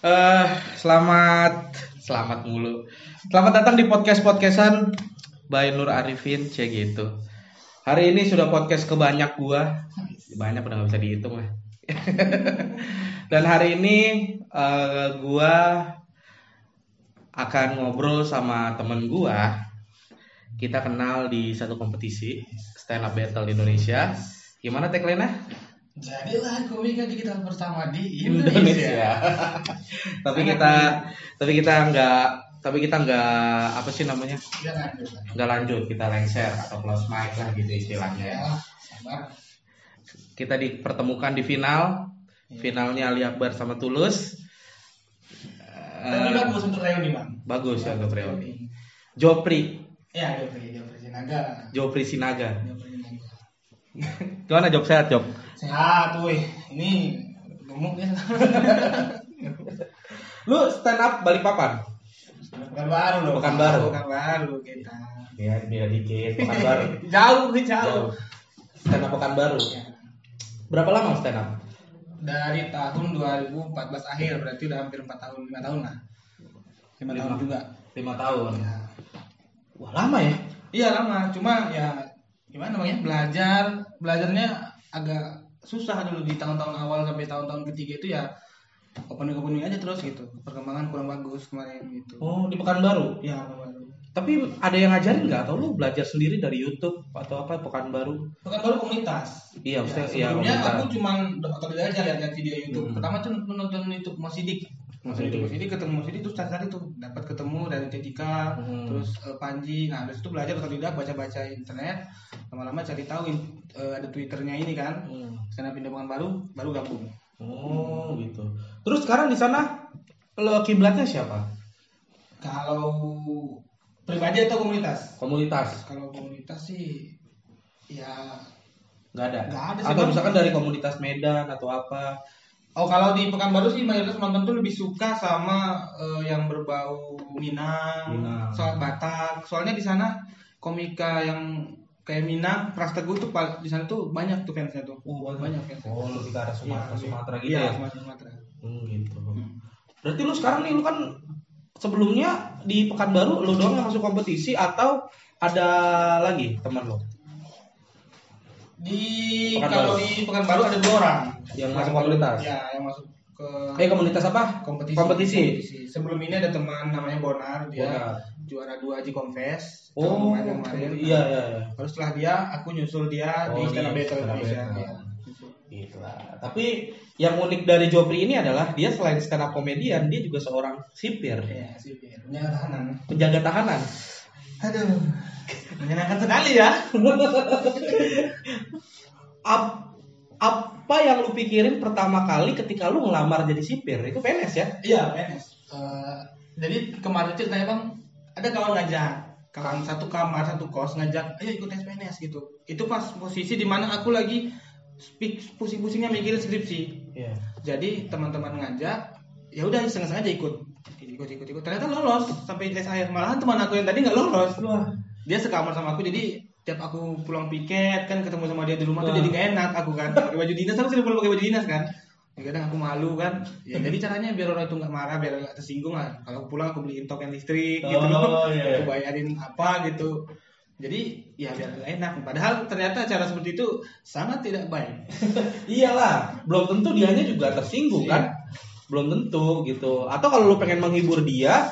Selamat datang di podcastan by Nur Arifin, kayak gitu. Hari ini sudah podcast kebanyak gua, banyak udah nggak bisa dihitung lah. Dan hari ini gua akan ngobrol sama temen gua. Kita kenal di satu kompetisi Stand up Battle Indonesia. Gimana tagline-nya? Jadilah komika digital pertama di Indonesia. Tapi kita nggak apa sih namanya? Nggak lanjut, kita lengser atau close mic lah gitu istilahnya. Ya, sabar. Kita dipertemukan di final. Finalnya Ali Akbar sama Tulus. Tapi bagus untuk Reo Ni Mang. Bagus ya untuk Reo Ni. Jopri Sinaga. Gimana Job, sehat Job? Sehat, wih. Ini gemuk ya. Lu stand up Balikpapan? Pekanbaru loh. Pekanbaru kita. Biar dikit Pekanbaru. jauh. Stand up Pekanbaru. Ya. Berapa lama stand up? Dari tahun 2014 akhir, berarti udah hampir 5 tahun. Ya. Wah, lama ya? Iya, lama. Cuma ya gimana namanya, belajarnya agak susah dulu di tahun-tahun awal sampai tahun-tahun ketiga itu ya opening aja terus gitu, perkembangan kurang bagus kemarin gitu. Oh, di Pekanbaru? Ya, Pekanbaru. Tapi ada yang ngajarin nggak atau lu belajar sendiri dari YouTube atau apa? Pekanbaru? Pekanbaru komunitas. Iya, maksudnya. Ya, sebelumnya ya, aku cuma belajar lihat video YouTube. Pertama cuma nonton YouTube Mas Sidik. Mas Sidik terus cari tuh dapat ketemu dari Tika, terus Panji. Nah, dari situ belajar otodidak, baca-baca internet, lama-lama cari tahu ada Twitternya ini kan. Karena pindah Pekanbaru baru gabung. Oh, gitu. Terus sekarang di sana lo kiblatnya siapa? Kalau pribadi atau komunitas? Komunitas. Kalau komunitas sih ya enggak ada sih. Atau misalkan dari komunitas Medan atau apa? Oh, kalau di Pekanbaru sih mayoritas penonton tuh lebih suka sama yang berbau Minang. Soal Batak. Soalnya di sana komika yang kayak Minang, Pras Tegut tuh di sana tuh banyak tuh fansnya tuh. Banyak fans. Oh, lebih ke arah Sumatera gitu. Iya, Sumatera. Gitu. Berarti lu sekarang nih, lu kan sebelumnya di Pekanbaru lu doang yang masuk kompetisi atau ada lagi teman lu? Kalau di Pekanbaru ada 2 orang yang masuk komunitas. Ya, yang masuk ke komunitas apa? Kompetisi. Sebelum ini ada teman namanya Bonar, dia juara 2 di Komfest. Oh, kemarin. Iya. Terus setelah dia aku nyusul dia di Stand up Battle Indonesia. Ya. Itulah. Tapi yang unik dari Jopri ini adalah dia selain stand up komedian, dia juga seorang sipir. Iya, sipir. Penjaga tahanan. Aduh. Menyenangkan sekali ya. Apa yang lu pikirin pertama kali ketika lu ngelamar jadi sipir? Itu PNS ya? Iya, PNS. Jadi kemarin ceritanya Bang, ada kawan ngajak. Kawan satu kamar, satu kos ngajak, ayo ikut tes PNS gitu. Itu pas posisi dimana aku lagi pusing-pusingnya mikirin skripsi. Yeah. Jadi teman-teman ngajak, ya udah iseng-iseng aja ikut. Ternyata lolos sampai tes akhir. Malahan teman aku yang tadi nggak lolos. Wah. Dia sekamar sama aku, jadi tiap aku pulang piket kan ketemu sama dia di rumah tuh jadi gak enak aku kan. Pakai baju dinas, aku sering pakai baju dinas kan. Ya kadang aku malu kan. Ya jadi caranya biar orang itu gak marah, biar gak tersinggung lah. Kalau aku pulang aku beliin token listrik gitu loh. Aku bayarin apa gitu. Jadi ya biar gak enak. Padahal ternyata cara seperti itu sangat tidak baik. Iyalah, belum tentu dianya juga tersinggung kan. Belum tentu gitu. Atau kalau lu pengen menghibur dia,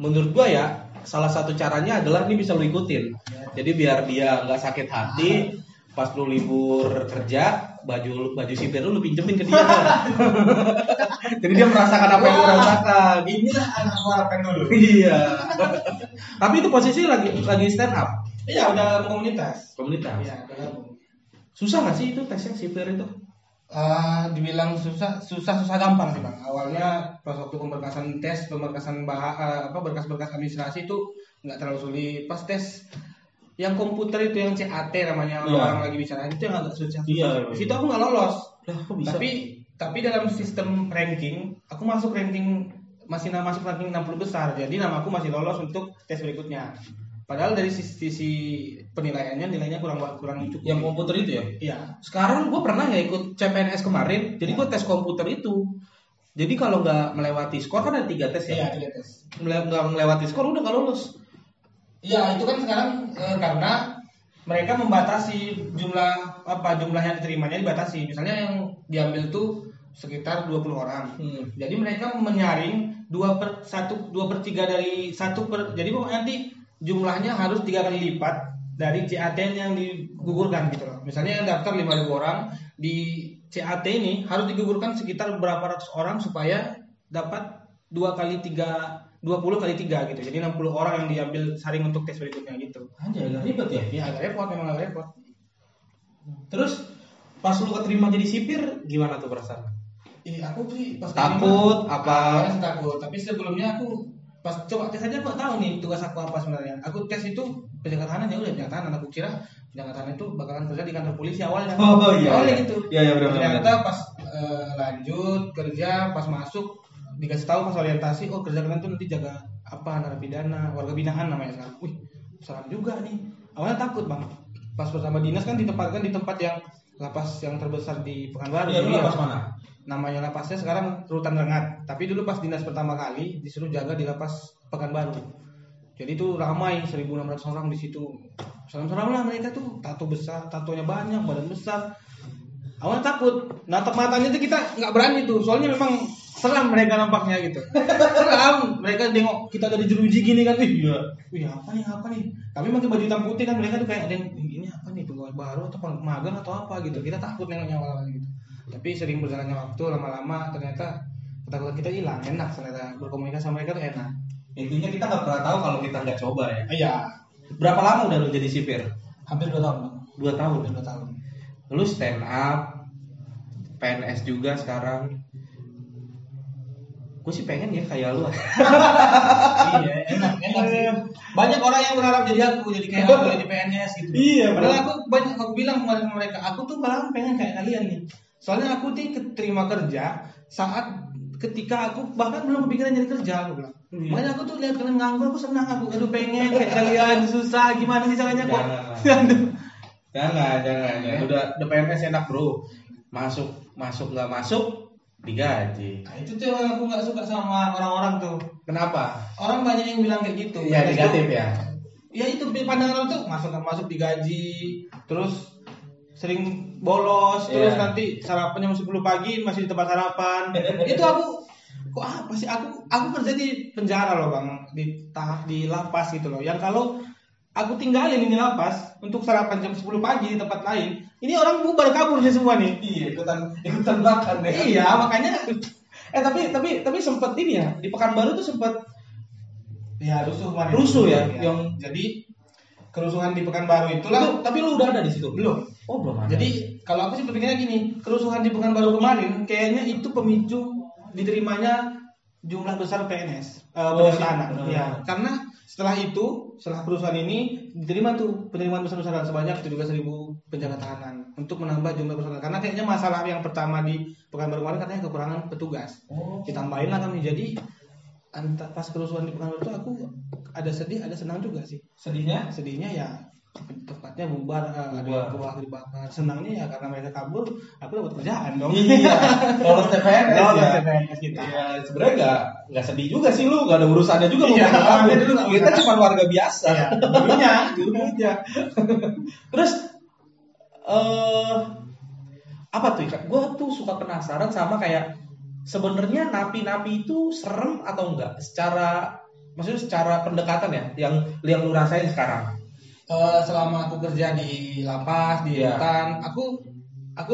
menurut gua ya salah satu caranya adalah ini bisa lu ikutin. Jadi biar dia nggak sakit hati pas lu libur kerja, baju sipir lu pinjemin ke dia. Jadi dia merasakan apa yang lu rasakan. Inilah anak luar penulu. Iya. Tapi itu posisi lagi stand up. Iya, udah komunitas. Iya, susah nggak sih itu tesnya sipir itu? Dibilang susah gampang sih Bang. Awalnya pas waktu pemberkasan tes, berkas-berkas administrasi itu nggak terlalu sulit. Pas tes yang komputer itu yang CAT namanya, orang lagi bicara itu yang agak susah. Situ aku nggak lolos. Bisa. Tapi dalam sistem ranking, aku masuk ranking 60 besar. Jadi nama aku masih lolos untuk tes berikutnya. Padahal dari sisi penilaiannya nilainya kurang cukup. Yang komputer itu ya? Iya. Sekarang gue pernah ya ikut CPNS kemarin. Jadi gue tes komputer itu. Jadi kalau nggak melewati skor kan ada 3 tes ya? Iya, 3 tes. Nggak melewati skor udah nggak lulus. Iya, itu kan sekarang karena mereka membatasi jumlah jumlah yang diterimanya dibatasi. Misalnya yang diambil tuh sekitar 20 orang. Jadi mereka menyaring 2/3 dari 1/. Jadi pokoknya nanti jumlahnya harus 3 kali lipat dari CAT yang digugurkan gitu loh. Misalnya yang daftar 5.000 orang di CAT ini harus digugurkan sekitar berapa ratus orang supaya dapat 20 kali 3 gitu. Jadi 60 orang yang diambil saring untuk tes berikutnya gitu. Anjay, agak ribet ya? Iya, agak repot. Terus pas lu keterima jadi sipir gimana tuh perasaan? Aku sih pas takut terima, takut, tapi sebelumnya aku pas coba tes aja kok tahu nih tugas aku apa sebenarnya. Aku tes itu penjaga tahanan, ya udah penjaga tahanan, aku kira penjaga tahanan itu bakalan kerja di kantor polisi awalnya. Oh iya. Awalnya gitu. Iya benar. Ternyata pas lanjut kerja, pas masuk dikasih tahu pas orientasi, oh kerja kalian tuh nanti jaga apa narapidana, warga binaan namanya sekarang. Wih, serem juga nih. Awalnya takut bang. Pas pertama dinas kan ditempatkan di tempat yang lapas yang terbesar di Pekanbaru. Iya, lapas mana? Namanya lapasnya sekarang Rutan Rengat. Tapi dulu pas dinas pertama kali disuruh jaga di lapas Pekanbaru. Jadi itu ramai 1.600 orang di situ. Salam-salam lah mereka tuh, tato besar, tatonya banyak, badan besar. Awalnya takut, natap matanya tuh kita nggak berani tuh, soalnya memang seram mereka nampaknya gitu. Seram, mereka nengok kita dari jeruji gini kan, wih apa nih? Kami pakai baju hitam putih kan, mereka tuh kayak ada yang ini apa nih, pegawai baru atau magang atau apa gitu. Kita takut nengoknya awalnya gitu. Tapi sering berjalannya waktu, lama-lama ternyata ketakutan kita hilang. Enak ternyata berkomunikasi sama mereka tuh enak. Intinya kita nggak pernah tahu kalau kita nggak coba ya. Iya. Berapa lama udah lu jadi sipir? Hampir 2 tahun. 2 tahun? 2 tahun. Lu stand up, PNS juga sekarang. Gue sih pengen ya kayak lu. Iya, enak sih. Banyak orang yang berharap jadi aku, jadi kayak aku, jadi PNS gitu. Iya. Padahal aku bilang kemarin mereka, aku tuh malah pengen kayak kalian nih. Soalnya aku tuh keterima kerja ketika aku bahkan belum kepikiran nyari kerja, aku bilang. Makanya aku tuh lihat kalian nganggur, aku senang, aku aduh pengen kayak kalian, susah gimana sih caranya kok. Jangan. Udah PNS enak bro, masuk nggak masuk digaji. Nah, itu tuh yang aku nggak suka sama orang-orang tuh. Kenapa? Orang banyak yang bilang kayak gitu. Ya negatif ya. Ya itu pandangan orang tuh masuk nggak masuk digaji, terus sering bolos, terus nanti sarapannya jam 10 pagi masih di tempat sarapan. Itu aku kok apa sih, aku kerja di penjara loh bang, di lapas gitu loh. Yang kalau aku tinggalin ini lapas untuk sarapan jam 10 pagi di tempat lain, ini orang bubar kabur sih semua nih. Iya, ikutan makan deh. Iya, makanya tapi sempet ini ya, di Pekanbaru tuh sempet ya rusuh ya. Yang jadi kerusuhan di Pekanbaru itulah. Itu, tapi lu udah ada di situ? Belum. Oh, belum ada. Jadi, kalau aku sih berpikirnya gini, kerusuhan di Pekanbaru kemarin kayaknya itu pemicu diterimanya jumlah besar PNS, penjara. Ya, karena setelah kerusuhan ini diterima tuh penerimaan besar-besaran sebanyak 17.000 penjaga tahanan untuk menambah jumlah personel. Karena kayaknya masalah yang pertama di Pekanbaru kemarin katanya kekurangan petugas. Oh. Ditambahin lah kami. Jadi pas kerusuhan di Pekanbaru itu aku ada sedih, ada senang juga sih. Sedihnya ya tempatnya bubar, ada kebakaran dibakar. Senangnya ya karena mereka kabur, aku dapat kerjaan dong. Iya. Lolos TPNS. TPNS kita. Iya, sebenarnya enggak sedih juga sih lu, enggak ada urusannya juga mau ngapain. Kita cuma warga biasa. Iya, dulunya. Terus apa tuh? Gue tuh suka penasaran sama kayak sebenarnya napi-napi itu serem atau enggak? Maksudnya secara pendekatan ya, yang lu rasain sekarang. Selama aku kerja di lapas, di rutan, aku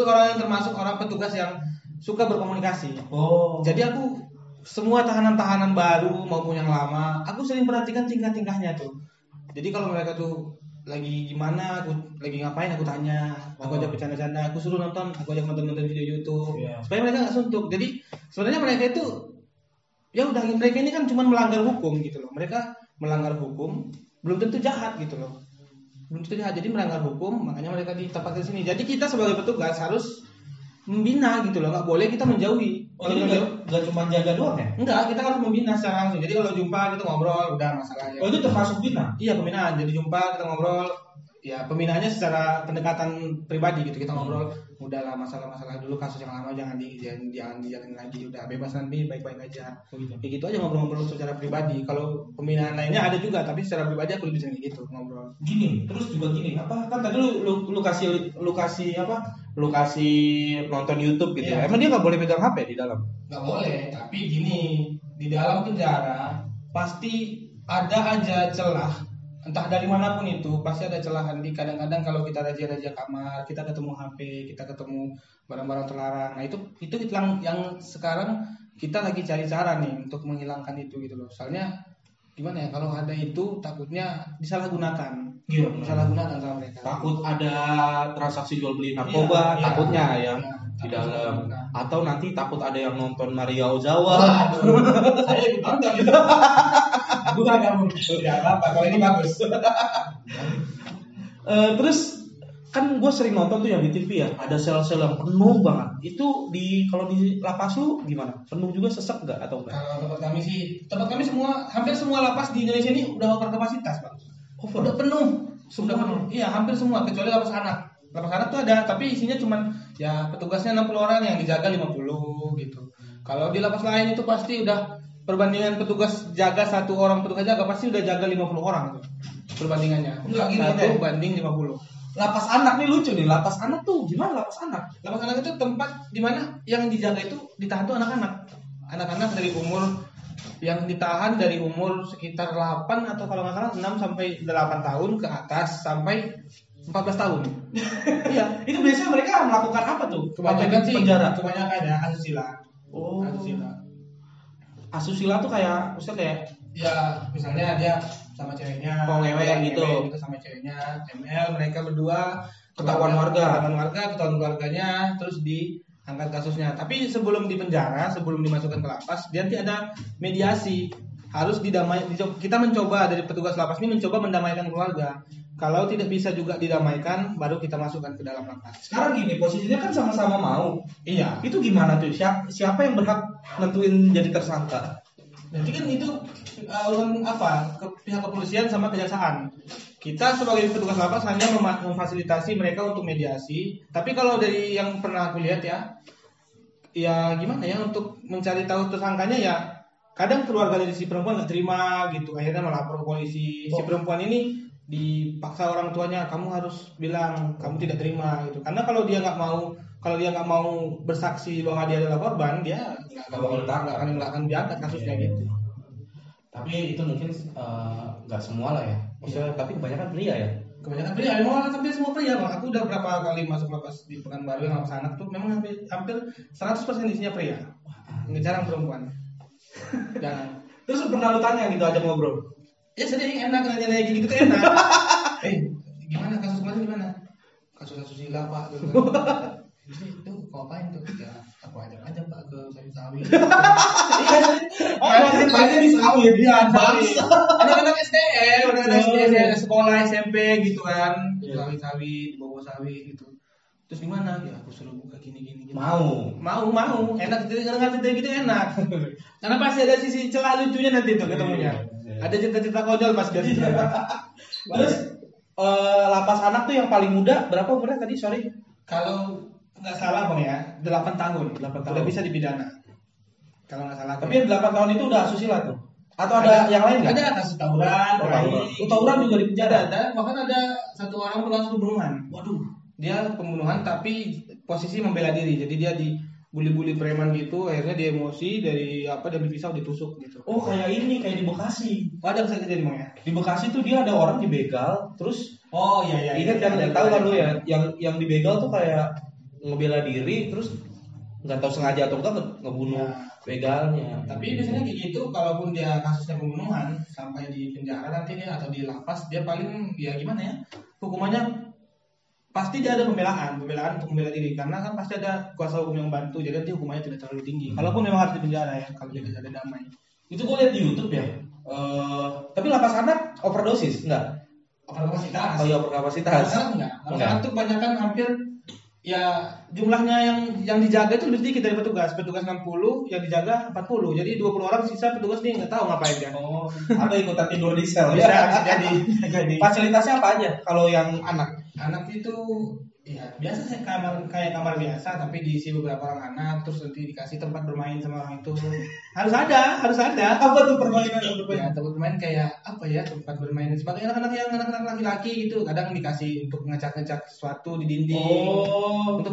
orang yang termasuk orang petugas yang suka berkomunikasi. Oh. Jadi aku semua tahanan-tahanan baru maupun yang lama, aku sering perhatikan tingkah-tingkahnya tuh. Jadi kalau mereka tuh lagi gimana, aku lagi ngapain, aku tanya, aku ajak bercanda-canda, aku suruh nonton, aku ajak nonton video YouTube, supaya mereka nggak suntuk. Jadi sebenarnya mereka itu ya udah, mereka ini kan cuma melanggar hukum gitu loh. Mereka melanggar hukum, belum tentu jahat gitu loh. Jadi melanggar hukum, makanya mereka ditempatkan di sini. Jadi kita sebagai petugas harus membina gitu loh, nggak boleh kita menjauhi. Oh, jadi nggak cuma jaga doang ya? Enggak, kita harus membina secara langsung. Jadi kalau jumpa kita ngobrol, udah masalahnya. Oh, itu termasuk bina? Iya, pembinaan. Jadi jumpa kita ngobrol, ya pembinaannya secara pendekatan pribadi gitu, kita ngobrol, udahlah masalah-masalah dulu, kasus yang lama jangan dijalanin lagi, udah bebas nanti, baik-baik aja. Kayak gitu aja ngobrol-ngobrol secara pribadi. Kalau pembinaan lainnya ada juga, tapi secara pribadi aku lebih sering gitu ngobrol. Gini, terus juga gini, apa kan tadi lu kasih nonton YouTube gitu. Ya. Emang dia nggak boleh megang HP di dalam? Nggak boleh, tapi gini, di dalam penjara pasti ada aja celah. Entah dari manapun itu pasti ada celahan. Di kadang-kadang kalau kita rajia-rajia kamar, kita ketemu HP, kita ketemu barang-barang terlarang. Nah itu yang sekarang kita lagi cari cara nih untuk menghilangkan itu gitu loh. Soalnya gimana ya, kalau ada itu takutnya disalahgunakan. Iya. Disalahgunakan sama mereka. Takut ada transaksi jual beli narkoba, iya, takutnya iya, yang iya, di dalam. Nah. Atau nanti takut ada yang nonton Mario Jawa. Saya ikut nonton. Bukan kamu, tidak apa-apa. Kalau ini bagus. Terus kan gue sering nonton tuh yang di TV ya, ada sel-sel yang penuh banget. Itu kalau di lapas lu gimana? Penuh juga, sesek nggak atau enggak? Kalau tempat kami semua, hampir semua lapas di Indonesia ini udah over kapasitas, bang. Oh, udah penuh, sudah penuh. Iya, hampir semua kecuali lapas anak. Lapas anak tuh ada, tapi isinya cuman ya petugasnya 60 orang yang dijaga 50 gitu. Kalau di lapas lain itu pasti udah perbandingan petugas jaga, satu orang petugas jaga pasti udah jaga 50 orang tuh perbandingannya. Enggak gitu ya? 1 banding 50. Lapas anak nih lucu nih, lapas anak tuh gimana lapas anak? Lapas anak itu tempat dimana yang dijaga itu ditahan tuh anak-anak. Anak-anak dari umur, yang ditahan dari umur sekitar 8 atau kalau nggak salah 6 sampai 8 tahun ke atas sampai 14 tahun. Iya, itu biasanya mereka melakukan apa tuh? Kebanyakan sih penjara. Kebanyakan ya asusila. Oh. Asusila. Asusila tuh kayak, maksudnya kayak ya misalnya dia sama ceweknya, oh ngewe gitu sama ceweknya, ML, mereka berdua ketahuan keluarganya, terus diangkat kasusnya. Tapi sebelum di penjara, sebelum dimasukkan ke lapas, dia nanti ada mediasi. Harus didamai, kita mencoba dari petugas lapas ini mencoba mendamaikan keluarga. Kalau tidak bisa juga didamaikan, baru kita masukkan ke dalam lapas. Sekarang gini, posisinya kan sama-sama mau. Iya. Itu gimana tuh? Siapa yang berhak nentuin jadi tersangka? Nanti kan itu urusan apa? Pihak kepolisian sama kejaksaan. Kita sebagai petugas lapas hanya memfasilitasi mereka untuk mediasi. Tapi kalau dari yang pernah aku lihat ya gimana ya, untuk mencari tahu tersangkanya ya. Kadang keluarga dari si perempuan nggak terima gitu, akhirnya melapor ke polisi. Si perempuan ini dipaksa orang tuanya, kamu harus bilang kamu tidak terima gitu, karena kalau dia nggak mau bersaksi bahwa dia adalah korban, dia nggak akan diangkat kasusnya gitu. Tapi itu mungkin nggak semua lah ya, maksudnya tapi kebanyakan pria memang hampir semua pria. Aku udah berapa kali masuk lapas di Pekanbaru yang lapas anak tuh memang hampir 100% isinya pria, nggak jarang perempuan. Dan terus pernah lu tanya gitu, aja ngobrol? Ya sering, enak nanya-nanya gitu tuh enak. Gimana kasus kemarin, gimana? Kasus asusila pak. Itu kok apain tuh? Ya aku ajak pak ke sawi-sawi. Banyak di sawi dia. Anak-anak STM, anak-anak sekolah SMP gitu kan, sawi-sawi, bobo sawi gitu. Terus gimana? Ya aku suruh buka gini-gini. Mau. Enak, dengar-dengar gitu enak. Karena pasti ada sisi celah lucunya nanti tuh ketemunya. Ada cerita-cerita konyol pas dia. Terus lapas anak tuh yang paling muda berapa umurnya tadi? Sorry. Kalau nggak salah bang ya, 8 tahun. Udah bisa dipidana. Kalau nggak salah. Tapi yang 8 tahun itu udah asusila tuh. Atau ada yang lain nggak? Ada kasus tawuran. Tawuran juga di penjara. Ada. Bahkan ada satu orang pelaku pembunuhan. Waduh. Dia pembunuhan tapi posisi membela diri. Jadi dia dibully-bully preman gitu, akhirnya dia emosi, dari pisau ditusuk gitu. Oh, kayak ini, kayak di Bekasi. Ada bisa kejadian ya? Di Bekasi tuh dia ada orang dibegal, terus oh iya. Ingat yang tahu kan lu ya, yang dibegal tuh kayak ngebela diri, terus nggak tahu sengaja atau enggak ngebunuh begalnya. Tapi biasanya kayak gitu, kalaupun dia kasusnya pembunuhan sampai di penjara nanti dia atau di lapas, dia paling ya gimana ya? Hukumannya pasti dia ada pembelaan untuk membela diri, karena kan pasti ada kuasa hukum yang bantu, jadi nanti hukumannya tidak terlalu tinggi. Kalaupun memang harus dipenjara ya, kalau tidak ada damai. Itu gue lihat di YouTube ya. Tapi lapas anak overdosis enggak? Overkapasitas. Oh iya, overkapasitas. Enggak. Lapas anak tuh kebanyakan hampir ya jumlahnya yang dijaga itu lebih sedikit dari petugas 60 yang dijaga 40, jadi 20 orang sisa petugas nih nggak tahu ngapain kan. Oh, atau ikutan tidur di sel ya. Jadi fasilitasnya apa aja kalau yang anak itu? Ya biasa sih, kayak kamar biasa tapi diisi beberapa orang anak, terus nanti dikasih tempat bermain sama orang itu. harus ada apa tuh permainan? Ya tempat bermain kayak apa ya, tempat bermain sebagai anak-anak yang anak-anak laki-laki gitu, kadang dikasih untuk ngecak-ngecak sesuatu di dinding. Oh. Untuk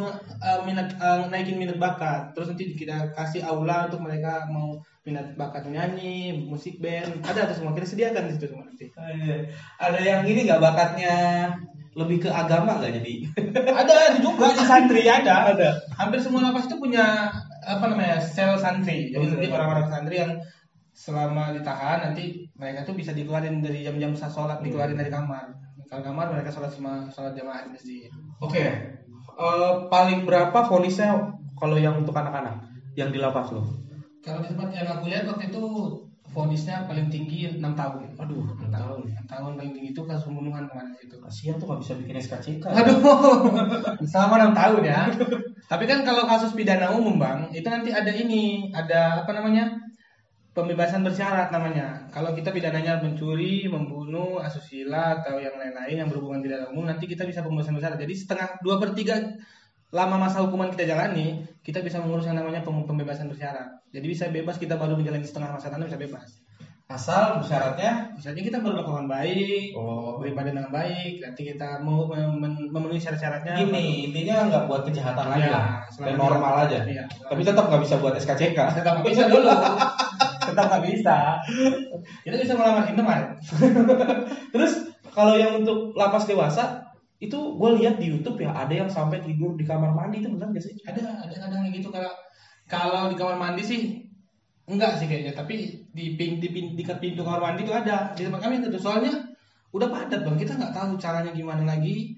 naikin minat bakat, terus nanti kita kasih aula untuk mereka mau minat bakat nyanyi, musik band, ada tuh semua, kita sediakan di situ semua nanti. Ada yang ini nggak, bakatnya lebih ke agama nggak jadi? Ada juga di santri ada. Hampir semua lapas itu punya sel santri. Jadi nanti orang-orang santri yang selama ditahan nanti mereka tuh bisa dikeluarin dari jam-jam salat, dikeluarin dari kamar. Kalau kamar mereka sholat jamaah di masjid. Oke. Paling berapa vonisnya kalau yang untuk anak-anak yang di lapas loh? Kalau di tempat yang aku lihat waktu itu vonisnya paling tinggi 6 tahun. Aduh, 6 tahun paling tinggi itu kasus pembunuhan kemarin itu. Kasihan tuh enggak bisa bikin SKCK. Aduh. Selama 6 tahun ya. Tapi kan kalau kasus pidana umum, Bang, itu nanti ada pembebasan bersyarat namanya. Kalau kita pidananya mencuri, membunuh, asusila atau yang lain-lain yang berhubungan pidana umum, nanti kita bisa pembebasan bersyarat. Jadi 2/3 lama masa hukuman kita jalani, kita bisa mengurus yang namanya pembebasan bersyarat. Jadi bisa bebas, kita baru menjalani setengah masa tanam bisa bebas. Asal syaratnya kita berlakukan baik, beribadah dengan baik, nanti kita mau memenuhi syarat-syaratnya. Intinya nggak buat kejahatan lagi lah, dan normal aja. Iya. Tapi tetap nggak bisa buat SKCK. Tetap nggak bisa dulu. Tetap nggak bisa. Kita bisa melamar indeman. Terus kalau yang untuk lapas dewasa, itu gue lihat di YouTube ya, ada yang sampai tidur di kamar mandi, itu benar nggak sih? Ada kadang kayak gitu. Kalau di kamar mandi sih enggak sih kayaknya, tapi di pintu kamar mandi itu ada. Di tempat kami itu soalnya udah padat, Bang, kita nggak tahu caranya gimana lagi.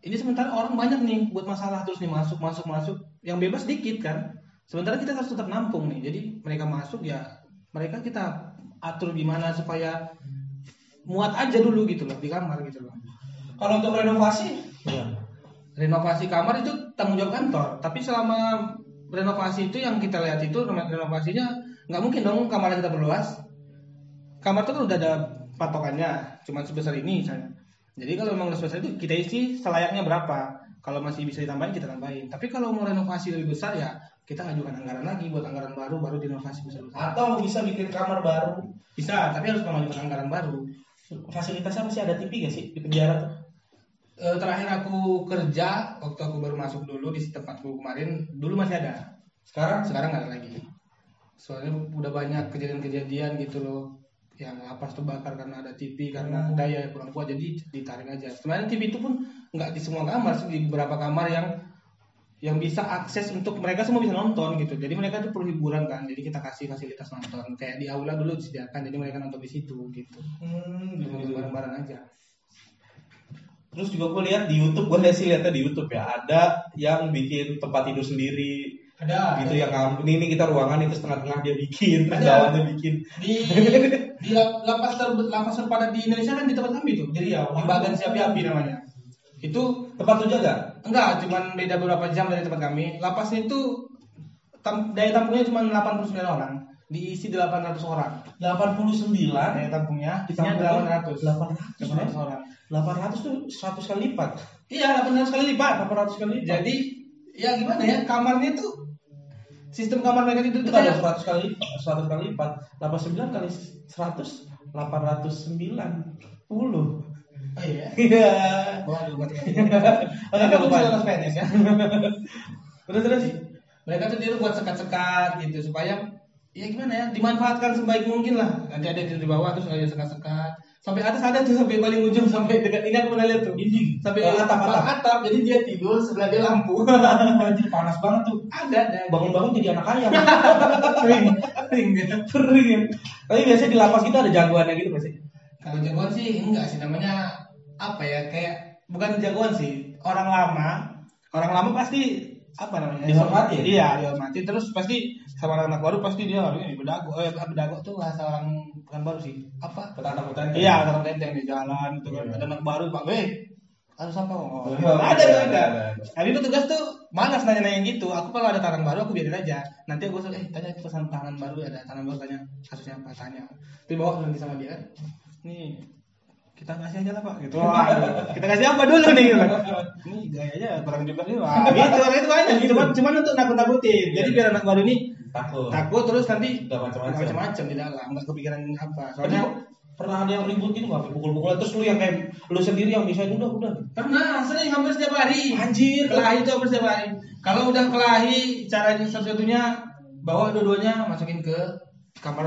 Ini sementara orang banyak nih buat masalah terus nih, masuk, yang bebas dikit kan. Sementara kita harus tetap nampung nih, jadi mereka masuk ya mereka kita atur gimana supaya muat aja dulu gitu loh di kamar gitu loh. Kalau untuk renovasi kamar itu tanggung jawab kantor. Tapi selama renovasi itu yang kita lihat itu renovasinya nggak mungkin dong kamarnya kita perluas. Kamar itu kan udah ada patokannya, cuma sebesar ini misalnya. Jadi kalau memang sebesar itu kita isi selayaknya berapa. Kalau masih bisa ditambahin kita tambahin. Tapi kalau mau renovasi lebih besar ya kita ajukan anggaran lagi buat anggaran baru direnovasi besar-besar. Atau bisa bikin kamar baru. Bisa, tapi harus mengajukan anggaran baru. Fasilitasnya masih ada TV nggak sih di penjara tuh? Terakhir aku kerja, waktu aku baru masuk dulu di tempatku kemarin, dulu masih ada. Sekarang nggak ada lagi. Soalnya udah banyak kejadian-kejadian gitu loh, yang lapas terbakar karena ada TV, karena daya yang kurang kuat, jadi ditarik aja. Sebenarnya TV itu pun nggak di semua kamar, di beberapa kamar yang bisa akses untuk mereka semua bisa nonton gitu. Jadi mereka itu perlu hiburan kan, jadi kita kasih fasilitas nonton. Kayak di aula dulu disediakan, jadi mereka nonton di situ gitu. Gitu. Bareng-bareng aja. Terus juga gue lihat di YouTube, ada yang bikin tempat tidur sendiri. Ada. Gitu ya. Yang ini kita ruangan itu setengah-tengah dia bikin, terus lawannya bikin. Di lapas terpadat di Indonesia kan di tempat kami tuh. Jadi ya, di bagan si Api-Api namanya. Itu tempat lu jaga? Enggak, cuman beda beberapa jam dari tempat kami. Lapasnya itu daya tampungnya cuma 89 orang. Diisi 800 orang. 89 ya tampungnya, isinya 800 orang. 800 tuh 100 kali lipat. Iya, 800 kali lipat. Jadi ya gimana ya, kamarnya tuh sistem kamar mereka itu kayak 100 kali lipat. 89 kali 100 809. Oh iya. Iya. Waduh, buat ya. Terus sih. Mereka tuh tidur buat sekat-sekat gitu supaya ya gimana ya, dimanfaatkan sebaik mungkin lah. Nanti ada di bawah terus ada sekat-sekat. Sampai atas ada tuh, sampai paling ujung, sampai dekat ini aku pernah lihat tuh. Sampai atap. Jadi dia tidur sebelah dia lampu. Anjir panas banget tuh. Ada. Bangun-bangun jadi anak ayam. Kering. Tapi biasanya di lapas kita ada jagoannya gitu biasanya. Kalau jagoan sih enggak sih, namanya apa ya, kayak bukan jagoan sih, orang lama pasti apa namanya, dihormati. Iya, dihormati. Terus pasti sama anak baru pasti dia harusnya bedago tuh bahasa orang Pekanbaru sih, apa petani. Iya, orang tenteng di jalan gitu kan. Ada anak baru, Pak, Harus apa ngomong? Ada. Tapi petugas tuh malas nanya-nanya gitu. Aku kalau ada tahanan baru aku biarin aja. Nanti aku suruh tanya pesan tahanan baru, ada tahanan baru, tanya kasusnya apa, tanya. Terus bawa nanti sama dia. Nih kita ngasih aja lah pak, gitu. Wah, kita kasih apa dulu nih? Ini gayanya kurang juga nih. Wah, gitu. Karena itu banyak gitu kan. Cuman untuk nakut-nakutin. Jadi biar anak baru ini takut terus nanti macam-macam di dalam, nggak kepikiran apa. Soalnya pernah ada yang ribut gitu nggak, pukul-pukulan terus lu yang kayak lu sendiri yang bisa itu udah pernah sering, hampir setiap hari anjir kelahi itu hampir setiap hari. Kalau udah kelahi caranya satu-satunya bawa dua-duanya masukin ke kamar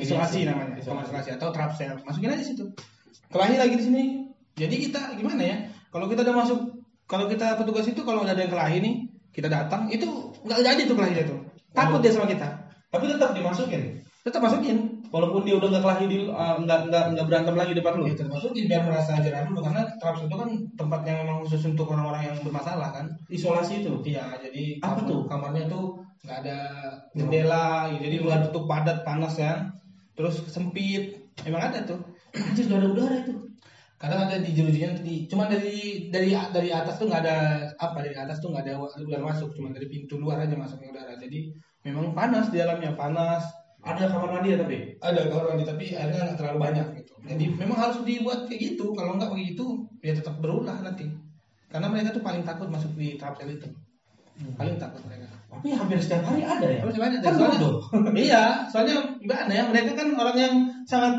isolasi namanya, kamar isolasi atau trap cell, masukin aja situ. Kelahi lagi di sini, jadi kita gimana ya, kalau kita udah masuk, kalau kita petugas itu kalau udah ada yang kelahi nih kita datang itu nggak jadi tuh kelahinya tuh, takut dia sama kita tapi tetap dimasukin, tetap masukin. Walaupun dia udah nggak kelahi di nggak berantem lagi depan lu, ya, masukin biar merasa jerah dulu karena traps itu kan tempat yang memang khusus untuk orang-orang yang bermasalah kan, isolasi itu. Iya, jadi apa tuh kamarnya tuh nggak ada jendela, ya, jadi luar tutup padat panas ya, terus sempit. Emang ada tuh, anjir nggak ada udara itu. Kadang ada di jerujinya tadi, cuma dari atas tuh nggak ada apa, dari atas tuh nggak ada udara masuk, cuma dari pintu luar aja masuknya udara. Jadi memang panas di dalamnya, panas. Ada kamar mandi ya tapi? Ada kamar mandi tapi airnya nggak terlalu banyak gitu. Jadi memang harus dibuat kayak gitu. Kalau nggak kayak gitu dia tetap berulah nanti. Karena mereka tuh paling takut masuk di tahap sel itu. Paling takut mereka. Tapi hampir setiap hari ada ya? Hampir banyak. Iya, soalnya gimana ya? Mereka kan orang yang sangat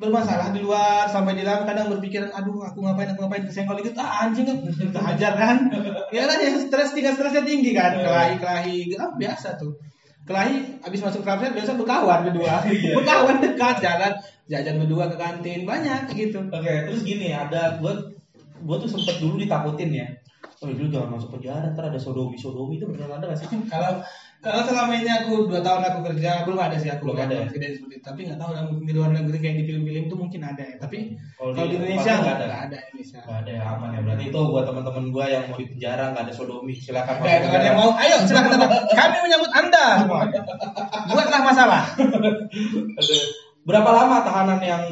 bermasalah di luar sampai di dalam, kadang berpikiran aduh aku ngapain kesenggol gitu, anjing kita hajar kan? Ya lah ya, tingkat stresnya tinggi kan, kelahi kan biasa tuh. Kelahi abis masuk trapset biasa berkawan dekat, jajan berdua ke kantin banyak gitu. Oke, terus gini ada gue tuh sempet dulu ditakutin ya. Oh dulu jangan masuk penjara, ntar ada sodomi itu beneran ada nggak sih? Kalau selama ini aku 2 tahun aku kerja belum ada sih, aku belum ada kejadian seperti itu. Tapi nggak tahu lah, mungkin di luar negeri kayak di film-film itu mungkin ada ya. Tapi kalau di Indonesia nggak ada Indonesia. Nggak ada ya, aman ya. Berarti itu buat teman-teman gue yang mau di penjara nggak ada sodomi, silakan. Ada yang mau, ayo silakan. Kami menyambut anda. Buatlah masalah. Berapa lama tahanan yang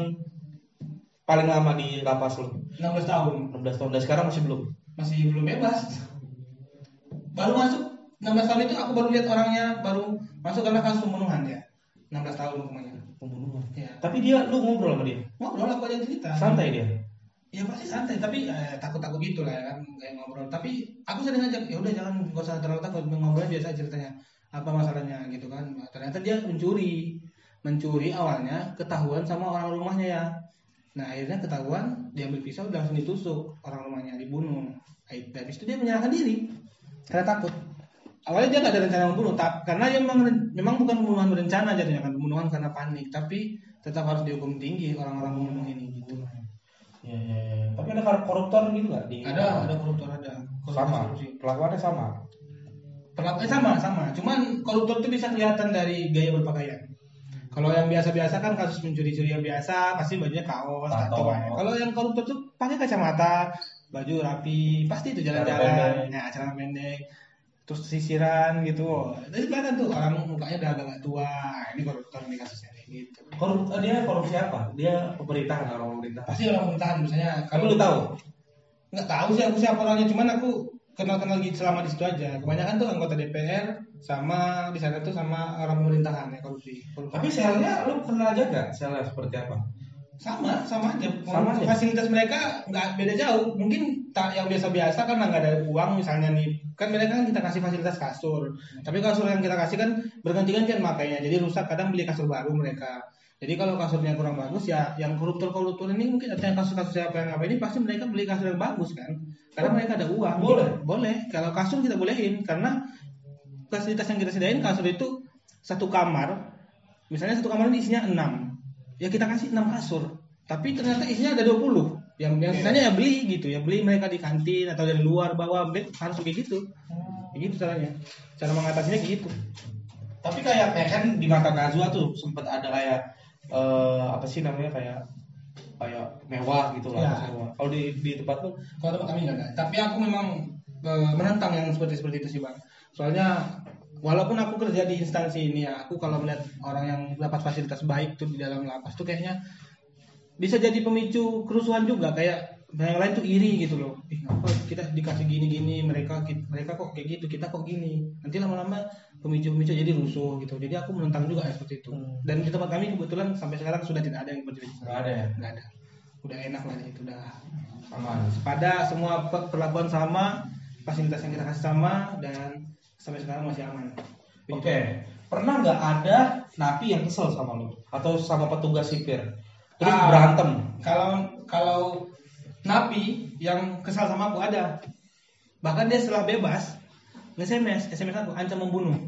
paling lama di lapas lu? 16 tahun. 16 tahun. Dan sekarang masih belum bebas. Baru masuk 16 tahun itu aku baru lihat orangnya, baru masuk karena kasus pembunuhan ya. 16 tahun hukumannya. Pembunuhan. Ya. Tapi dia lu ngobrol sama dia? Ngobrol, aku aja cerita. Santai dia? Ya pasti santai, tapi takut gitu lah ya kan, kayak ngobrol. Tapi aku sering ngajak, ya udah jangan, gak usah terlalu takut, ngobrol biasa ceritanya. Apa masalahnya gitu kan. Ternyata dia mencuri awalnya ketahuan sama orang rumahnya ya. Nah akhirnya ketahuan, dia ambil pisau langsung ditusuk, orang rumahnya dibunuh. Habis itu dia menyerahkan diri karena takut. Awalnya dia nggak ada rencana membunuh, karena dia memang bukan pembunuhan berencana jadinya kan, pembunuhan karena panik. Tapi tetap harus dihukum tinggi orang-orang pembunuh ini gitu. Ya. Tapi ada koruptor gitu nggak? Ada koruptor, ada. Sama. Perlakuannya sama. Sama. Cuman koruptor itu bisa kelihatan dari gaya berpakaian. Kalau yang biasa-biasa kan kasus mencuri-curi yang biasa pasti bajunya kaos, tato. Kalau yang koruptor tuh pakai kacamata, baju rapi, pasti itu jalan-jalan, ya celana pendek, terus sisiran gitu. Jadi kelihatan tuh orang mukanya udah agak tua. Ini koruptor nih kasusnya gitu. Dia korupsi apa? Dia pemerintahan, orang pemerintah. Pasti orang pemerintahan misalnya. Kamu lu tahu? Nggak tahu sih aku siapa orangnya, cuman aku kenal-kenal gitu selama di situ aja. Kebanyakan tuh anggota DPR sama di sana tuh sama orang pemerintahan ya korupsi. Tapi selnya lu kenal aja nggak? Selnya seperti apa? Sama aja. Fasilitas mereka nggak beda jauh. Mungkin yang biasa-biasa kan nggak ada uang misalnya nih. Kan mereka kan kita kasih fasilitas kasur. Tapi kasur yang kita kasih kan berganti-ganti kan makanya. Jadi rusak, kadang beli kasur baru mereka. Jadi kalau kasurnya kurang bagus ya yang koruptor ini mungkin atau yang kasus-kasus apa ini pasti mereka beli kasur yang bagus kan. Karena mereka ada uang. Boleh. Kalau kasur kita bolehin karena fasilitas yang kita sediain kasur itu satu kamar. Misalnya satu kamar ini isinya 6. Ya kita kasih 6 kasur. Tapi ternyata isinya ada 20. Yang sisanya ya beli gitu, ya beli mereka di kantin atau dari luar bawa, harus kayak gitu. Begitu caranya. Cara mengatasinya gitu. Tapi kayak kan di Mata Najwa tuh sempat ada kayak kayak mewah gitu lah. Ya. Kalau di tempat tuh, kalau tempat kami nggak ada. Tapi aku memang menentang yang seperti itu sih bang. Soalnya walaupun aku kerja di instansi ini ya, aku kalau melihat orang yang dapat fasilitas baik tuh di dalam lapas tuh kayaknya bisa jadi pemicu kerusuhan juga, kayak Nah yang lain tuh iri gitu loh, kenapa kita dikasih gini-gini, mereka kok kayak gitu, kita kok gini. Nanti lama-lama pemicu-pemicu jadi rusuh gitu. Jadi aku menentang juga seperti itu. Dan di tempat kami kebetulan sampai sekarang sudah tidak ada yang seperti itu. Tidak ada ya? Tidak ada. Udah enak lah itu, udah sama. Pada semua perlakuan sama, fasilitas yang kita kasih sama, dan sampai sekarang masih aman. Oke. Okay. Pernah nggak ada napi yang kesel sama lu atau sama petugas sipir? Terus berantem? Kalau napi yang kesal sama aku ada. Bahkan dia setelah bebas SMS aku, ancam membunuh.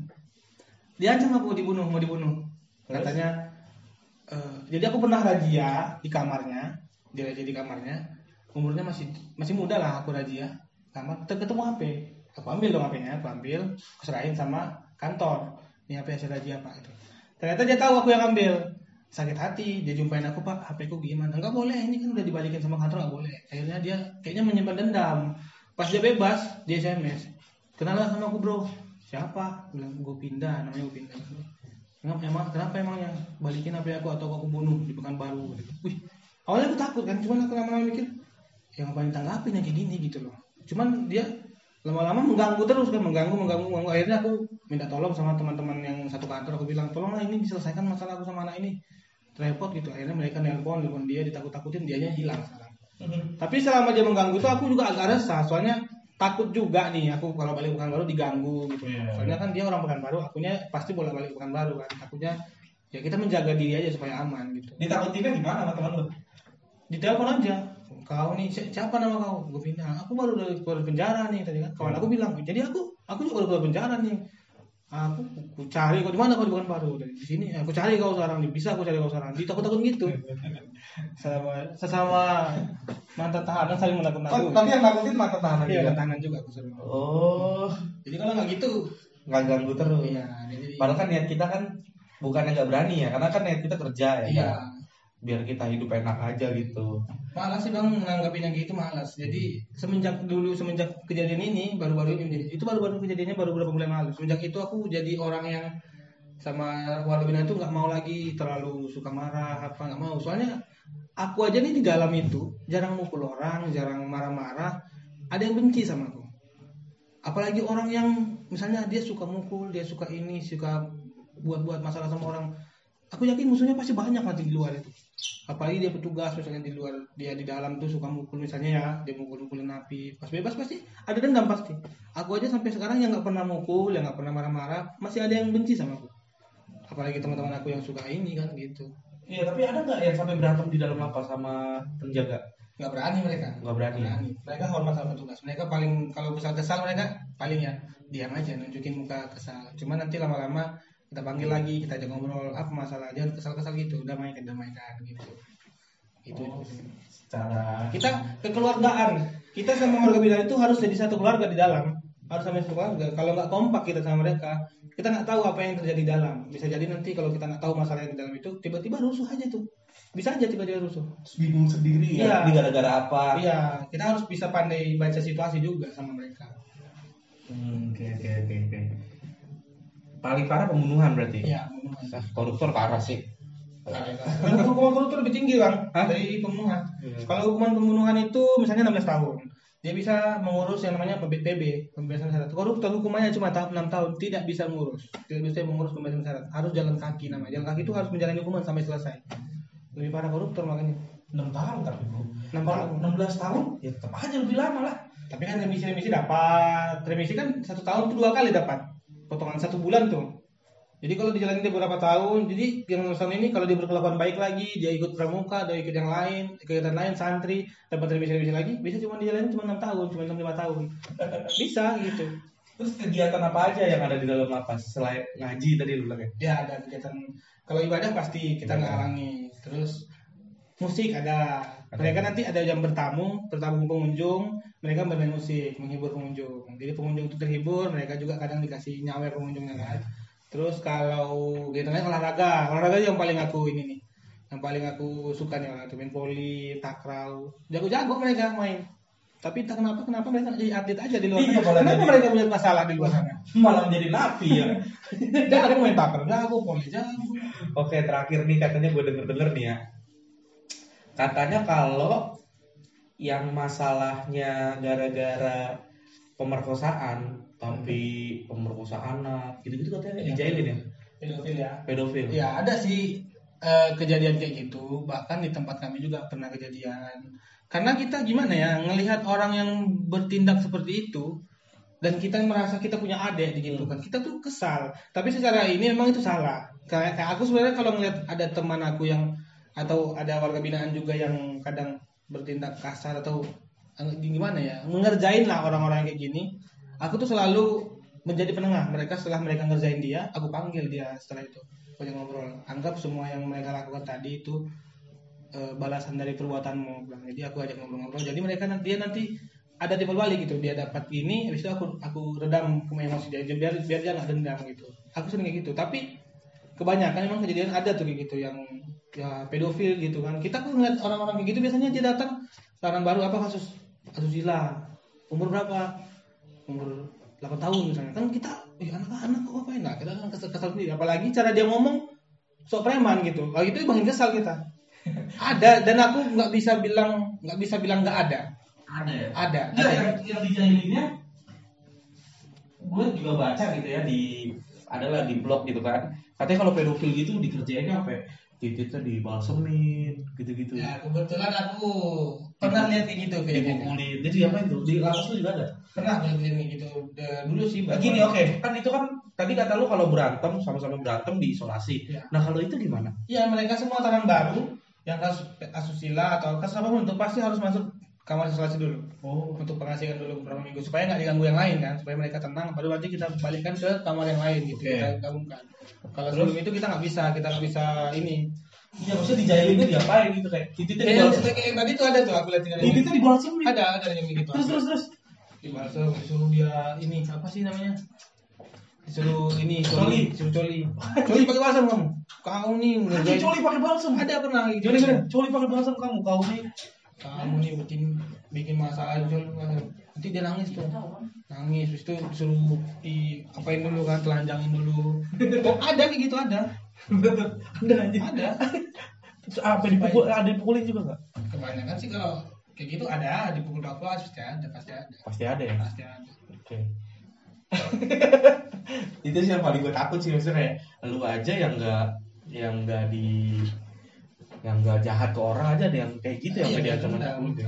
Dia ancam aku mau dibunuh. Katanya jadi aku pernah razia di kamarnya. Dia razia di kamarnya. Umurnya masih muda lah, aku razia. Kamar ketemu HP. Aku ambil dong HP-nya, aku serahin sama kantor. Ini HP hasil razia, Pak, gitu. Ternyata dia tahu aku yang ambil. Sakit hati, dia jumpain aku, Pak, HP ku gimana? Enggak boleh, ini kan udah dibalikin sama kantor, enggak boleh. Akhirnya dia kayaknya menyimpan dendam. Pas dia bebas, dia SMS. Kenalan sama aku, bro. Siapa? Bilang, gue pindah, namanya gue pindah. Kenapa emangnya? Balikin HP aku atau aku bunuh di Pekanbaru. Wih, awalnya aku takut kan, cuman aku lama-lama mikir, ya ngapain tanggapin yang kayak gini gitu loh. Cuman dia lama-lama mengganggu terus kan, mengganggu. Akhirnya aku minta tolong sama teman-teman yang satu kantor, aku bilang, tolonglah ini diselesaikan masalah aku sama anak ini. Repot gitu, akhirnya mereka nelpon dia, ditakut-takutin, dianya hilang sekarang. Tapi selama dia mengganggu itu aku juga agak resah, soalnya takut juga nih aku kalau balik Pekanbaru diganggu gitu. Soalnya kan dia orang Pekanbaru, akunya pasti bolak-balik Pekanbaru kan, takutnya ya kita menjaga diri aja supaya aman gitu. Ditakutinnya gimana sama teman lu? Ditelepon aja, kau nih siapa nama kau? Gue pindah, aku baru dari keluar penjara nih tadi kan. Kawan aku bilang, jadi aku juga baru keluar penjara nih. Aku cari kau di mana, kau bukan baru dari sini. Aku cari kau sekarang, bisa aku cari kau sekarang. Ditakut-takut gitu. Sesama mantan tahanan saling menakut-nakuti. Oh, tapi yang nakutin mantan tahanan juga. Iya, tahanan juga aku sering. Oh. Jadi kalau nggak gitu, nggak ganggu terus. Iya. Jadi... Padahal kan niat kita kan bukannya nggak berani ya, karena kan niat kita kerja ya. Iya. Kan? Biar kita hidup enak aja gitu. Malas sih bang menanggapi yang gitu, malas. Jadi semenjak kejadian ini baru-baru ini, itu baru-baru kejadiannya baru beberapa bulan lalu. Semenjak itu aku jadi orang yang sama warga binaan itu nggak mau lagi terlalu suka marah apa, nggak mau. Soalnya aku aja nih di dalam itu jarang mukul orang, jarang marah-marah. Ada yang benci sama aku. Apalagi orang yang misalnya dia suka mukul, dia suka ini, suka buat-buat masalah sama orang. Aku yakin musuhnya pasti banyak nanti di luar itu. Apalagi dia petugas misalnya di luar, dia di dalam tuh suka mukul misalnya ya, dia mukul-mukulin napi. Pas bebas pasti ada dendam pasti. Aku aja sampai sekarang yang nggak pernah mukul, yang nggak pernah marah-marah, masih ada yang benci sama aku. Apalagi teman-teman aku yang suka ini kan gitu. Iya, tapi ada nggak yang sampai berantem di dalam lapas sama penjaga? Nggak berani mereka. Nggak berani. Mereka hormat sama petugas. Mereka paling kalau kesal mereka paling ya diam aja, nunjukin muka kesal. Cuma nanti lama-lama kita panggil lagi, kita ajak ngobrol apa masalah, jangan kesal-kesal gitu, damaikan gitu. Itu secara kita kekeluargaan, kita sama warga binaan itu harus jadi satu keluarga di dalam, harus sama satu keluarga. Kalau nggak kompak kita sama mereka, kita nggak tahu apa yang terjadi di dalam. Bisa jadi nanti kalau kita nggak tahu masalah yang di dalam itu, tiba-tiba rusuh aja tuh, bisa aja tiba-tiba rusuh. Bingung sendiri ya, ini gara-gara apa? Iya, kita harus bisa pandai baca situasi juga sama mereka. Oke. Paling parah pembunuhan berarti? Iya, pembunuhan. Koruptor parah sih. Kalau hukuman koruptor lebih tinggi bang dari pembunuhan. Kalau hukuman pembunuhan itu misalnya 16 tahun, dia bisa mengurus yang namanya PBB, pembebasan syarat. Koruptor hukumannya cuma 6 tahun, tidak bisa mengurus. Tidak bisa mengurus pembebasan syarat. Harus jalan kaki namanya. Jalan kaki itu harus menjalani hukuman sampai selesai. Lebih parah koruptor makanya. 6 tahun tapi bro. 16 tahun? Ya tetap aja lebih lama lah. Tapi kan remisi dapat. Remisi kan 1 tahun itu 2 kali dapat. Potongan 1 bulan tuh. Jadi kalau dijalani dia beberapa tahun, jadi yang tahun ini kalau dia berkelakuan baik lagi, dia ikut pramuka, dia ikut yang lain, kegiatan lain, santri, dapat remisi lagi, bisa cuma dijalani cuma 6 tahun, cuma 6-5 tahun. Bisa gitu. Terus kegiatan apa aja yang ada di dalam lapas selain ngaji tadi lu bilang ya? Ya ada kegiatan, kalau ibadah pasti kita nggak halangi. Terus musik ada. Mereka nanti ada yang bertamu pengunjung, mereka bermain musik, menghibur pengunjung. Jadi pengunjung itu terhibur, mereka juga kadang dikasih nyawer pengunjungnya kan. Terus kalau gitu namanya olahraga yang paling aku ini nih. Yang paling aku suka nih olahraga main voli, takraw. Jago-jago mereka main. Tapi entah kenapa mereka jadi atlet aja di luar. Iya, kenapa mereka punya masalah di luar sana? Malah jadi napi ya. Aku main takraw, jago voli, jago. Oke, terakhir nih katanya gue denger-denger nih ya. Katanya kalau yang masalahnya gara-gara pemerkosaan, tapi pemerkosa anak, gitu-gitu katanya dijailin ya? Pedofil ya. Pedofil. Ya ada sih kejadian kayak gitu, bahkan di tempat kami juga pernah kejadian. Karena kita gimana ya, ngelihat orang yang bertindak seperti itu, dan kita merasa kita punya adik gitu kan, kita tuh kesal. Tapi secara ini memang itu salah. Kayak aku sebenarnya kalau ngelihat ada teman aku yang, atau ada warga binaan juga yang kadang bertindak kasar atau gimana ya, ngerjain lah orang-orang kayak gini, aku tuh selalu menjadi penengah mereka. Setelah mereka ngerjain dia, aku panggil dia setelah itu. Aku ngobrol, anggap semua yang mereka lakukan tadi itu balasan dari perbuatanmu. Jadi aku ajak ngobrol-ngobrol. Jadi mereka nanti ada timbal balik gitu. Dia dapat gini, habis itu aku redam emosi dia biar dia nggak dendam gitu. Aku sering kayak gitu. Tapi kebanyakan memang kejadian ada tuh gitu yang ya, pedofil gitu kan. Kita tuh ngeliat orang-orang kayak gitu biasanya dia datang sekarang baru apa kasus asusila. Umur berapa? Umur 8 tahun misalnya, kan kita anak-anak kok ngapain lah, kita kan kesal sendiri, apalagi cara dia ngomong sok preman gitu, kalau itu makin kesal kita. Ada, dan aku nggak bisa bilang nggak ada. Ada ya? Ada. Yang dijailinnya gue juga baca gitu ya, adalah di blog gitu kan, katanya kalau pedofil gitu dikerjainnya apa ya? Titiknya dibalsemin gitu-gitu ya. Kebetulan aku pernah lihat kayak gitu kayaknya, dipukulin. Jadi apa itu di Lapas tuh juga ada, pernah lihat kayak gitu dulu sih begini. Oke. Kan itu kan tadi kata lu kalau berantem sama-sama berantem diisolasi ya. Nah kalau itu gimana ya, mereka semua orang baru yang kasus asusila atau kasus apapun itu pasti harus masuk kamar isolasi dulu untuk pengasingan dulu beberapa minggu supaya nggak diganggu yang lain kan, supaya mereka tenang baru nanti kita balikkan ke kamar yang lain gitu. Kita gabungkan. Kalau sebelum itu kita nggak bisa ini ya, maksudnya dijailinnya diapain gitu kayak titik kayak tadi tuh ada tuh aku lihat titik di balsam ada yang gitu. Terus di balsam disuruh dia ini apa sih namanya, disuruh ini coli pakai balsam kamu, kau nih udah coli pakai balsam ada pernah gitu. Coli pakai balsam kau nih, kamu nih bikin masalah jual, nanti dia nangis tuh, terus itu disuruh di apain dulu kan, telanjangin dulu. Oh ada kayak gitu ada. Ada. Apa dipukul? Ada dipukulin juga nggak? Kebanyakan sih kalau kayak gitu ada, dipukul aku pasti ada. Pasti ada. Oke. Itu sih yang paling gue takut sih maksudnya, lu aja yang nggak jahat ke orang aja ada yang kayak gitu ya, apa dia teman aku gitu.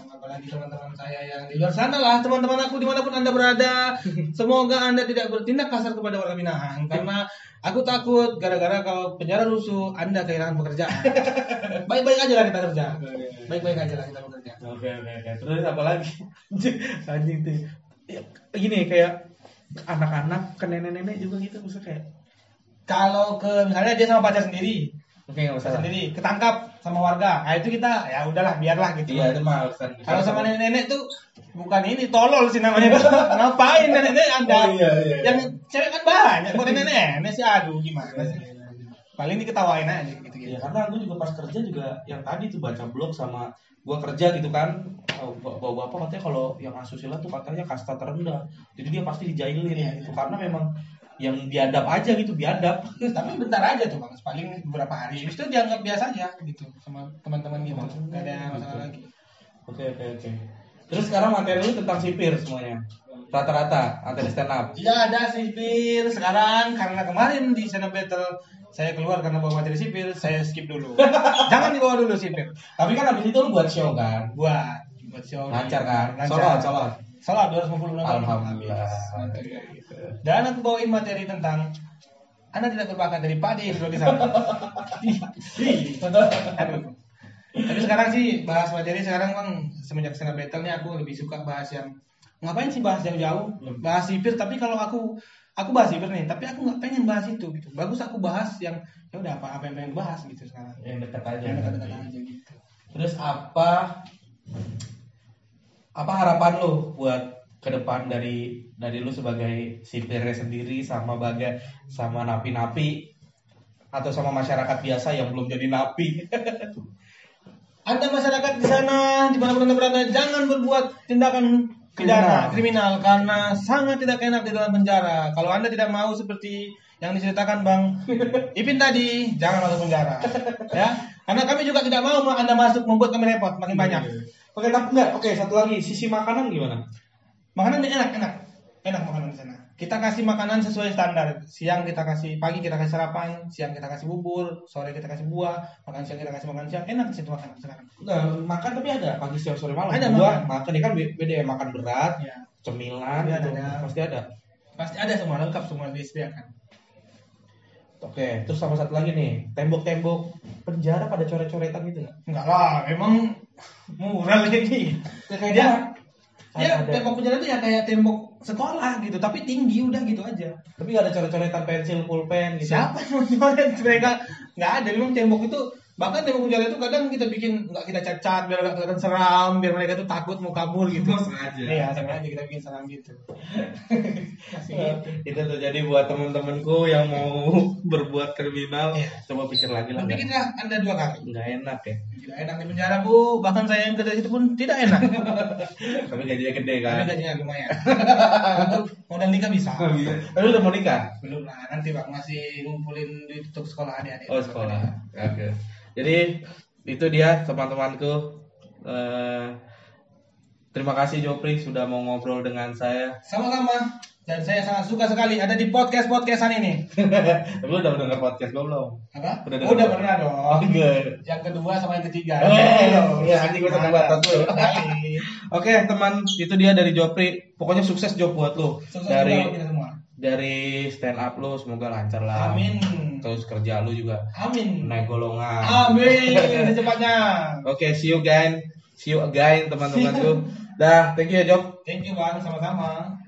Apalagi teman-teman saya yang di luar sana lah, teman-teman aku dimanapun anda berada, semoga anda tidak bertindak kasar kepada orang binaan, karena aku takut gara-gara kalau penjara rusuh anda kehilangan pekerjaan. Baik-baik aja lah kita bekerja. Oke. Terus apa lagi? Anjing tuh gini kayak anak-anak ke nenek-nenek juga gitu, maksudnya kayak kalau ke misalnya dia sama pacar sendiri. Oke, nggak usah sendiri, ketangkap sama warga. Nah itu kita ya udahlah biarlah gitu. Iya itu mah urusan. Kalau sama nenek-nenek tuh bukan ini, tolol sih namanya. Ngapain nenek-nenek anda? Oh, iya. Yang cewek kan banyak, kok nenek-nenek sih aduh gimana sih. Paling diketawain aja gitu. Ya, karena aku juga pas kerja juga yang tadi tuh baca blog sama gua kerja gitu kan. Bapak-bapak katanya kalau yang asusila tuh katanya kasta terendah. Jadi dia pasti dijailin ya gitu karena memang yang biadab aja gitu, biadab. Tapi bentar aja tuh Bang, paling beberapa hari. Habis itu dianggap biasa aja gitu sama teman-teman gitu. Enggak ada masalah lagi. Oke. Terus sekarang materi lu tentang sipir semuanya. Rata-rata materi stand up. Iya, ada sipir. Sekarang karena kemarin di stand up battle saya keluar karena bawa materi sipir, saya skip dulu. Jangan dibawa dulu sipir. Tapi kan habis itu lu buat show kan? Buat show. Lancar kan? Sholat. Salah 250 nama. Alhamdulillah. Dan aku bawain materi tentang anda tidak berbakat dari Padi kalau di sana. Tapi sekarang sih bahas materi sekarang Bang, semenjak stand up battle nih aku lebih suka bahas yang ngapain sih bahas jauh-jauh, bahas sipir. Tapi kalau aku bahas sipir nih, tapi aku nggak pengen bahas itu gitu. Bagus aku bahas yang ya udah apa yang pengen bahas gitu sekarang. Yang dekat aja gitu. Terus apa harapan lo buat ke depan dari lo sebagai sipirnya sendiri sama napi-napi atau sama masyarakat biasa yang belum jadi napi? Anda masyarakat di sana dimanapun anda berada, jangan berbuat tindakan pidana kriminal karena sangat tidak enak di dalam penjara. Kalau anda tidak mau seperti yang diceritakan Bang Ipin tadi, jangan masuk penjara ya, karena kami juga tidak mau anda masuk membuat kami repot makin banyak. Pakai tapi enggak, oke, satu lagi sisi makanan gimana? Makanan enak makanan di sana. Kita kasih makanan sesuai standar. Siang kita kasih, pagi kita kasih sarapan, siang kita kasih bubur, sore kita kasih buah, makan siang kita kasih makan siang. Enak di situ makanan sekarang. Makan tapi ada pagi, siang, sore, malam. Ada buah, makan ini kan beda ya, makan berat, ya. Cemilan, ya, ada. Pasti ada. Pasti ada semua, lengkap semua disediakan. Oke, terus sama satu lagi nih, tembok-tembok penjara pada coret-coretan gitu nggak? Enggak lah, emang murah lagi. Kayaknya ya, tembok penjara itu ya kayak tembok sekolah gitu, tapi tinggi udah gitu aja. Tapi nggak ada coret-coretan pensil, pulpen gitu. Siapa yang coret? Mereka nggak ada, memang tembok itu, bahkan tembok penjara itu kadang kita bikin nggak kita cacat biar nggak kelihatan seram, biar mereka tuh takut mau kabur gitu. Sengaja. Iya, sengaja kita bikin seram gitu. Itu terjadi buat teman-temanku yang mau berbuat kriminal, coba pikir lagi lah. Pikir lah Anda dua kali. Nggak enak ya. Tidak enak di penjara bu, bahkan saya yang kerja situ pun tidak enak. Tapi gajinya gede kan? Gajinya lumayan. Untuk modal nikah bisa. Lalu udah mau nikah? Belum lah, nanti pak masih ngumpulin duit untuk sekolah adik-adik. Oh sekolah, oke. Jadi itu dia teman-temanku. Terima kasih Jopri sudah mau ngobrol dengan saya. Sama-sama. Dan saya sangat suka sekali ada di podcast-podcastan ini. Tapi udah dengar podcast gue belum? Apa? Udah pernah dong. Yang kedua sama yang ketiga. Nanti gue sama batas dulu. Oke teman, itu dia dari Jopri. Pokoknya sukses Jop buat lu. Sukses dari kita semua. Dari stand up lu semoga lancar lah. Amin. Terus kerja lu juga. Amin. Naik golongan. Amin. Secepatnya. Oke, see you again. See you again teman-teman. Dah, thank you ya Jop. Thank you Bang, sama-sama.